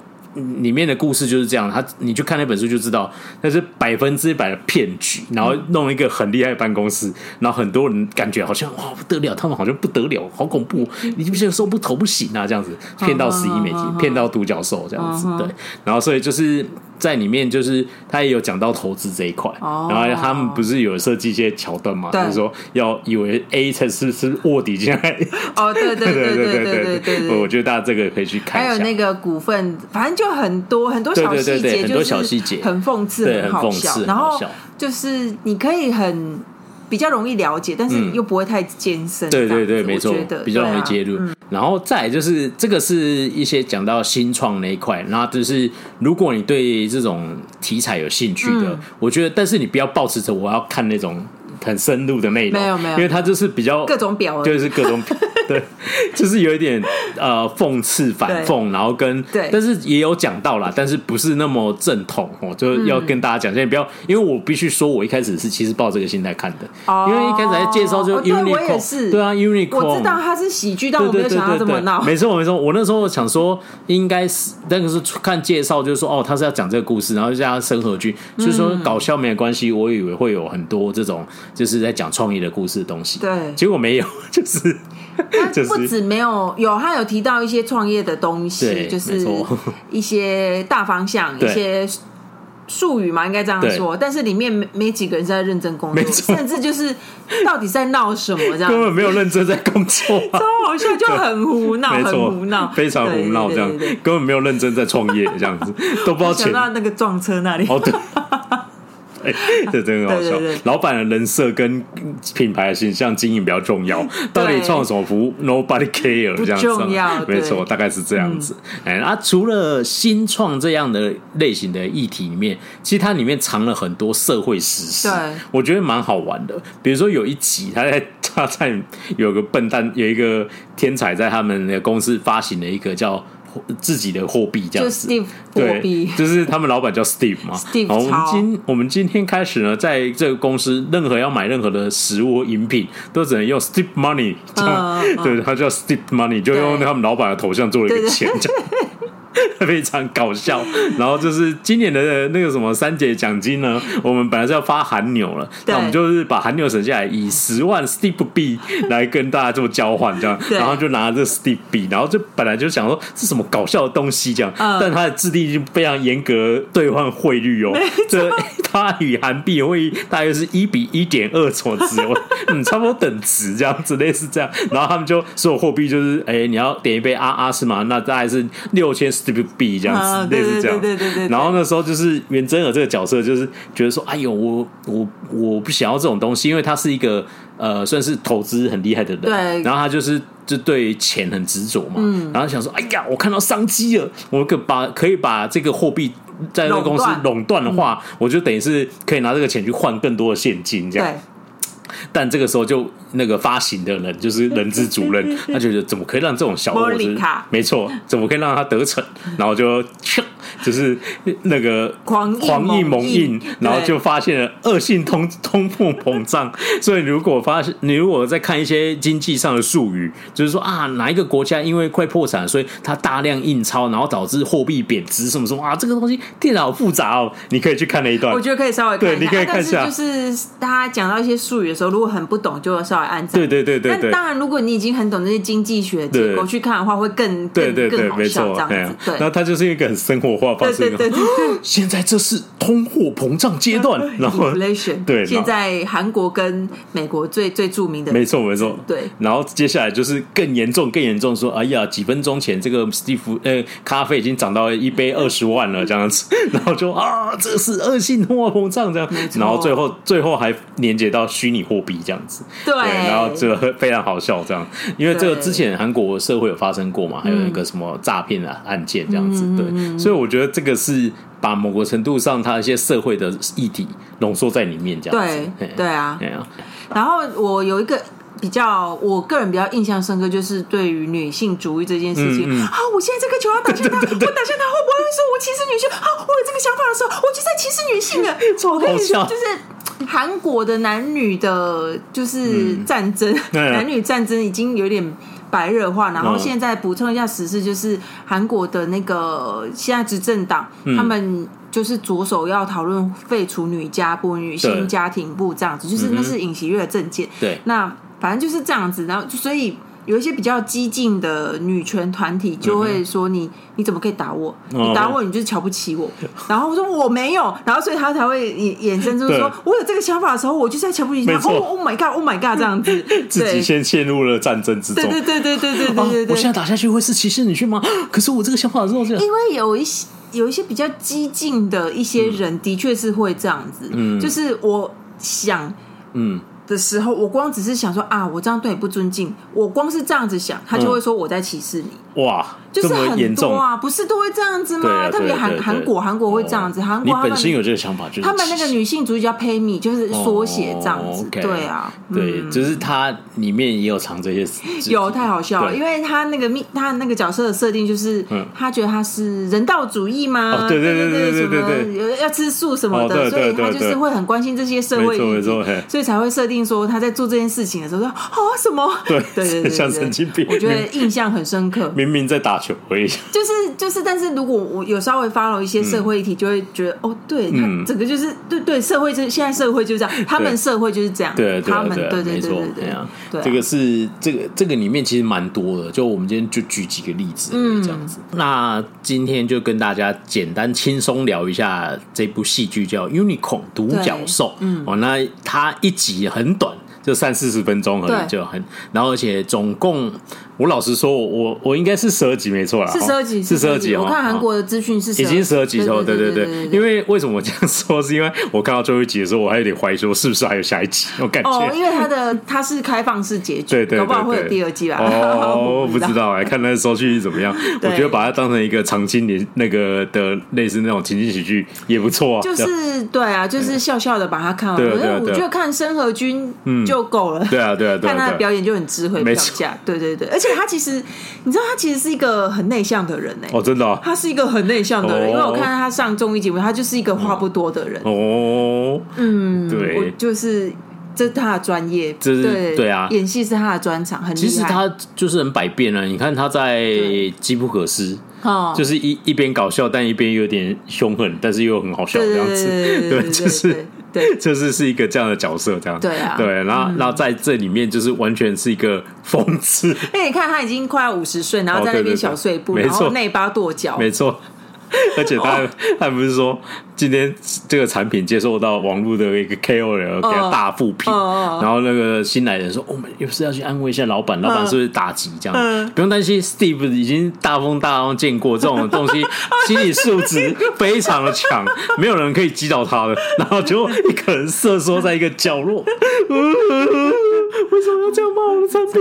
里面的故事就是这样，他你去看那本书就知道，那是百分之百的骗局，然后弄一个很厉害的办公室，然后很多人感觉好像哇不得了，他们好像不得了，好恐怖，你不说不投不行啊，这样子骗到十一美金，骗到独角兽这样子，对，然后所以就是在里面就是他也有讲到投资这一块，然后他们不是有设计一些桥段嘛，就是说要以为 A 才是是卧底进来，哦对对对对对对对，我觉得大家这个可以去看一下，还有那个股份，反正就。就很多很多小细节，就是很讽刺，很好笑。然后就是你可以很比较容易了解，但是又不会太艰深。对对对，没错，比较容易介入。然后再来就是这个是一些讲到新创那一块，然后就是如果你对这种题材有兴趣的，我觉得，但是你不要抱持着我要看那种很深入的内容，没有没有，因为它就是比较各种表，就是各种表。对，就是有一点呃讽刺反讽，然后跟对，但是也有讲到啦，但是不是那么正统哦，就要跟大家讲，现在不要，因为我必须说，我一开始是其实抱这个心态看的，哦、因为一开始在介绍就 Unicorn，、哦、对啊 Unicorn， 我知道它是喜剧，但我没有想到这么闹。没错没错，我那时候想说应该是，但是看介绍就是说哦，他是要讲这个故事，然后加生和剧，所以说搞笑没有关系，我以为会有很多这种就是在讲创意的故事的东西，对，结果没有，就是。他不止没有有，他有提到一些创业的东西，就是一些大方向，一些术语嘛，应该这样说。但是里面 没, 没几个人在认真工作，甚至就是到底在闹什么这样，根本没有认真在工作、啊，超好笑，就很胡闹，很胡闹，非常胡闹这样，对对对对对根本没有认真在创业这样子，都不知道钱。想到那个撞车那里，哦对。欸、这真的很好笑，对对对老板的人设跟品牌的形象经营比较重要，到底创什么服务 nobody care 这样子不重要，没错，大概是这样子、嗯啊、除了新创这样的类型的议题里面，其实它里面藏了很多社会时事，我觉得蛮好玩的，比如说有一集他在他在有个笨蛋有一个天才在他们的公司发行了一个叫自己的货币这样子，就 Steve 货币，就是他们老板叫 Steve 嘛。Steve 我们今我们今天开始呢，在这个公司，任何要买任何的食物或饮品，都只能用 Steve Money，、呃、对，他叫 Steve Money， 就用他们老板的头像做了一个钱这样。对对非常搞笑，然后就是今年的那个什么三节奖金呢，我们本来是要发韩牛了，那我们就是把韩牛省下来，以十万 Steve B 来跟大家做交换这样，然后就拿这 Steve B， 然后就本来就想说是什么搞笑的东西这样，嗯、但他的制定就非常严格兑换汇率哦，这他与韩币会大约是一比一点二左右，嗯，差不多等值这样子，类似这样，然后他们就所有货币就是，哎，你要点一杯阿阿是吗？那大概是六千。Steve B 这样子、啊、类似这样，对对对对对对然后那时候就是袁真尔这个角色就是觉得说哎呦我我我不想要这种东西，因为他是一个呃算是投资很厉害的人，对然后他就是就对钱很执着嘛、嗯、然后想说哎呀我看到商机了，我可把可以把这个货币在那个公司垄断的话、嗯、我就等于是可以拿这个钱去换更多的现金这样，对但这个时候就那个发行的人就是人资主任，他觉得怎么可以让这种小货、就是、没错怎么可以让他得逞，然后就就是那个狂印猛印，然后就发现了恶性通通货膨胀所以如果发现你如果在看一些经济上的术语，就是说啊哪一个国家因为快破产，所以他大量印钞，然后导致货币贬值什么什么啊，这个东西电脑复杂哦，你可以去看那一段，我觉得可以稍微看一下，对你可以看一下、啊、但是就是他讲到一些术语的时候，如果很不懂就稍微按赞，对对对 对, 对。但当然如果你已经很懂这些经济学结构去看的话会更对对对更好笑，这样子。对，然后它就是一个很生活化方式，对对对对，现在这是通货膨胀阶段，然后 inflation， 对，现在韩国跟美国最最著名的，没错没错，对。然后接下来就是更严重更严重，说哎呀几分钟前这个 Steve、呃、咖啡已经涨到一杯二十万了这样子，然后就啊这是恶性通货膨胀这样，然后最后最后还连接到虚拟货币这样子， 对, 对，然后这个非常好笑这样，因为这个之前韩国社会有发生过嘛，还有那个什么诈骗啊案件这样子，对，所以我觉得这个是把某个程度上它一些社会的议题浓缩在里面这样子，对对 啊, 对啊。然后我有一个比较我个人比较印象深刻，就是对于女性主义这件事情、嗯嗯、啊我现在这个球要打向他，对对对，我打向他会不会说我歧视女性啊，我有这个想法的时候我就在歧视女性了，超好笑。就是韩国的男女的就是战争、嗯、男女战争已经有点白热化，然后现在补充一下时事，就是韩国的那个现在执政党、嗯、他们就是着手要讨论废除女家部女性家庭部这样子，就是那是尹锡悦的政见，对，那反正就是这样子。然后所以有一些比较激进的女权团体就会说你、嗯、你怎么可以打我，你打我你就是瞧不起我、哦、然后我说我没有，然后所以他才会衍生出说我有这个想法的时候我就是在瞧不起他， Oh my god Oh my god 这样子自己先陷入了战争之中，对对对对对对对 对, 对, 对、啊、我现在打下去会是歧视女性吗？可是我这个想法的时候，因为有一些有一些比较激进的一些人的确是会这样子、嗯、就是我想嗯的时候我光只是想说啊我这样对你不尊敬，我光是这样子想他就会说我在歧视你、嗯、哇就是很多啊，不是都会这样子吗？特别韩国韩国会这样子、哦、韩国你本身有这个想法就是他们那个女性主义叫 Pay Me 就是缩写这样子、哦 okay, 对啊对、嗯、就是他里面也有藏这些有太好笑了，因为他那个他那个角色的设定就是、嗯、他觉得他是人道主义嘛、哦、对对对对对对对对，要吃素什么的、哦、所以他就是会很关心这些社会议题，所以才会设定说他在做这件事情的时候说啊、哦、什么对对 对, 對, 對像神经病，我觉得印象很深刻，明明在打就是就是，但是如果我有稍微 follow 一些社会议题，就会觉得、嗯、哦，对，他整个就是、嗯、对对，社会现在社会就是这样，他们社会就是这样，对，他们对对对对 对, 对, 对, 啊对啊，这个是这个这个里面其实蛮多的，就我们今天就举几个例子，嗯，这样子。那今天就跟大家简单轻松聊一下这部戏剧叫《Unicorn 独角兽》，嗯，哦，那它一集很短。就三四十分钟而已，就很，然后而且总共，我老实说，我我应该是十二集没错啦，是十二集，是十二集。我看韩国的资讯是已经十二集了，对对对对。因为为什么我这样说，是因为我看到最后一集的时候，我还有点怀疑说是不是还有下一集，我感觉。哦，因为它的它是开放式结局，对对，搞不好会有第二季吧？哦，我不知道哎，看那收视率怎么样。我觉得把它当成一个长期连那个的类似那种情景喜剧也不错啊。就是对啊，就是笑笑的把它看完。对对对，我觉得看申河均，嗯。就够了，对啊对啊对啊，看他的表演就很智慧，票价，对对对，而且他其实，你知道他其实是一个很内向的人哎、欸，哦真的、啊，他是一个很内向的人，哦、因为我看他上综艺节目，他就是一个话不多的人哦，嗯，对，我就是这是他的专业，这是 对, 对啊，演戏是他的专长，很厉害，其实他就是很百变啊，你看他在《机不可失》。哦、就是一一边搞笑，但一边有点凶狠，但是又很好笑这样子。对, 對, 對, 對, 對, 對, 對, 對, 對, 對, 對，就是对，就是是一个这样的角色这样。对啊，对，然后、嗯、然后在这里面就是完全是一个疯子。哎，你看他已经快要五十岁，然后在那边小碎步，哦、對對對然后内八跺脚，没错。而且他、哦、他不是说今天这个产品接受到网络的一个 K O L 给他大复评、哦哦、然后那个新来的人说、哦、我们又是要去安慰一下老板、嗯、老板是不是打击这样、嗯、不用担心 Steve 已经大风大浪见过这种东西心理素质非常的强没有人可以击倒他的，然后就一个人瑟缩在一个角落为什么要这样骂我的产品？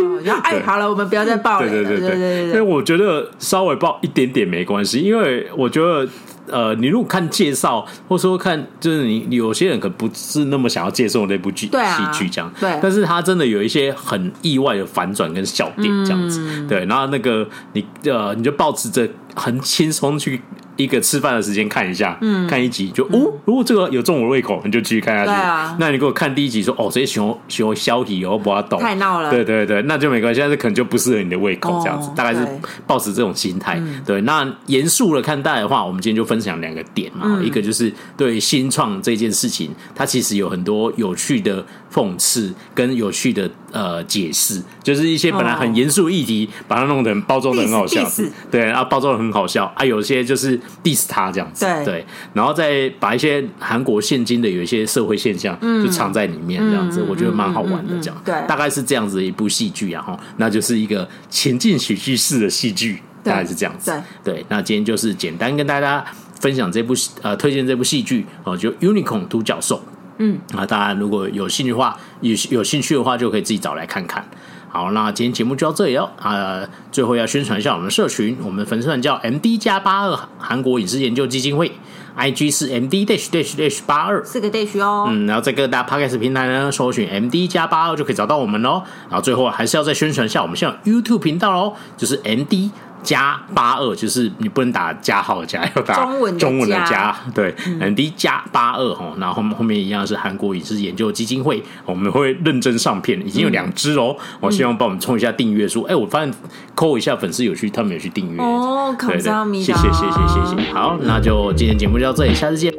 哎，好了，我们不要再爆了。对对对对对，因为我觉得稍微爆一点点没关系，因为我觉得。呃，你如果看介绍，或者说看，就是你有些人可能不是那么想要接受那部剧戏剧这样，对，但是他真的有一些很意外的反转跟笑点这样子，嗯、对，然后那个你呃，你就抱持着很轻松去一个吃饭的时间看一下，嗯，看一集就哦，如果这个有中我的胃口，你就继续看下去。啊、那你如果看第一集说哦，这些熊熊消体哦，不要懂，太闹了，对对对，那就没关系，但是可能就不适合你的胃口这样子，哦、大概是抱持这种心态。嗯、对，那严肃的看待的话，我们今天就分。分享两个点嘛，一个就是对新创这件事情，它其实有很多有趣的讽刺跟有趣的呃解释，就是一些本来很严肃议题、哦、把它弄得包装得很好笑，对，然后包装得很好笑啊，有些就是 diss 它这样子， 对, 对，然后再把一些韩国现今的有一些社会现象就藏在里面这样子、嗯、我觉得蛮好玩的这样、嗯嗯嗯嗯、对，大概是这样子的一部戏剧啊，那就是一个情境喜剧式的戏剧，大概是这样子， 对, 对，那今天就是简单跟大家分享这部呃推荐这部戏剧、呃、就 Unicorn 独角兽，嗯啊，大家如果有兴趣的话，有有兴趣的话就可以自己找来看看。好，那今天节目就到这里了啊、呃！最后要宣传一下我们的社群，我们粉丝团叫 M D 加八二韩国影视研究基金会 ，I G 是 M D dash dash dash 八二四个 dash 哦。嗯，然后在各大 Podcast 平台呢搜寻 M D 加八二就可以找到我们喽。然后最后还是要再宣传一下我们现在有 YouTube 频道喽，就是 M D。加八二就是你不能打加号的加，要打中文的 加, 中文的加对、嗯、M D 加八二，然后后面一样是韩国影视研究基金会，我们会认真上片，已经有两支哦、嗯、我希望帮我们冲一下订阅数，哎、欸，我发现扣一下粉丝有去他们有去订阅哦，对对，谢谢谢谢谢谢。好，那就今天节目就到这里，下次见。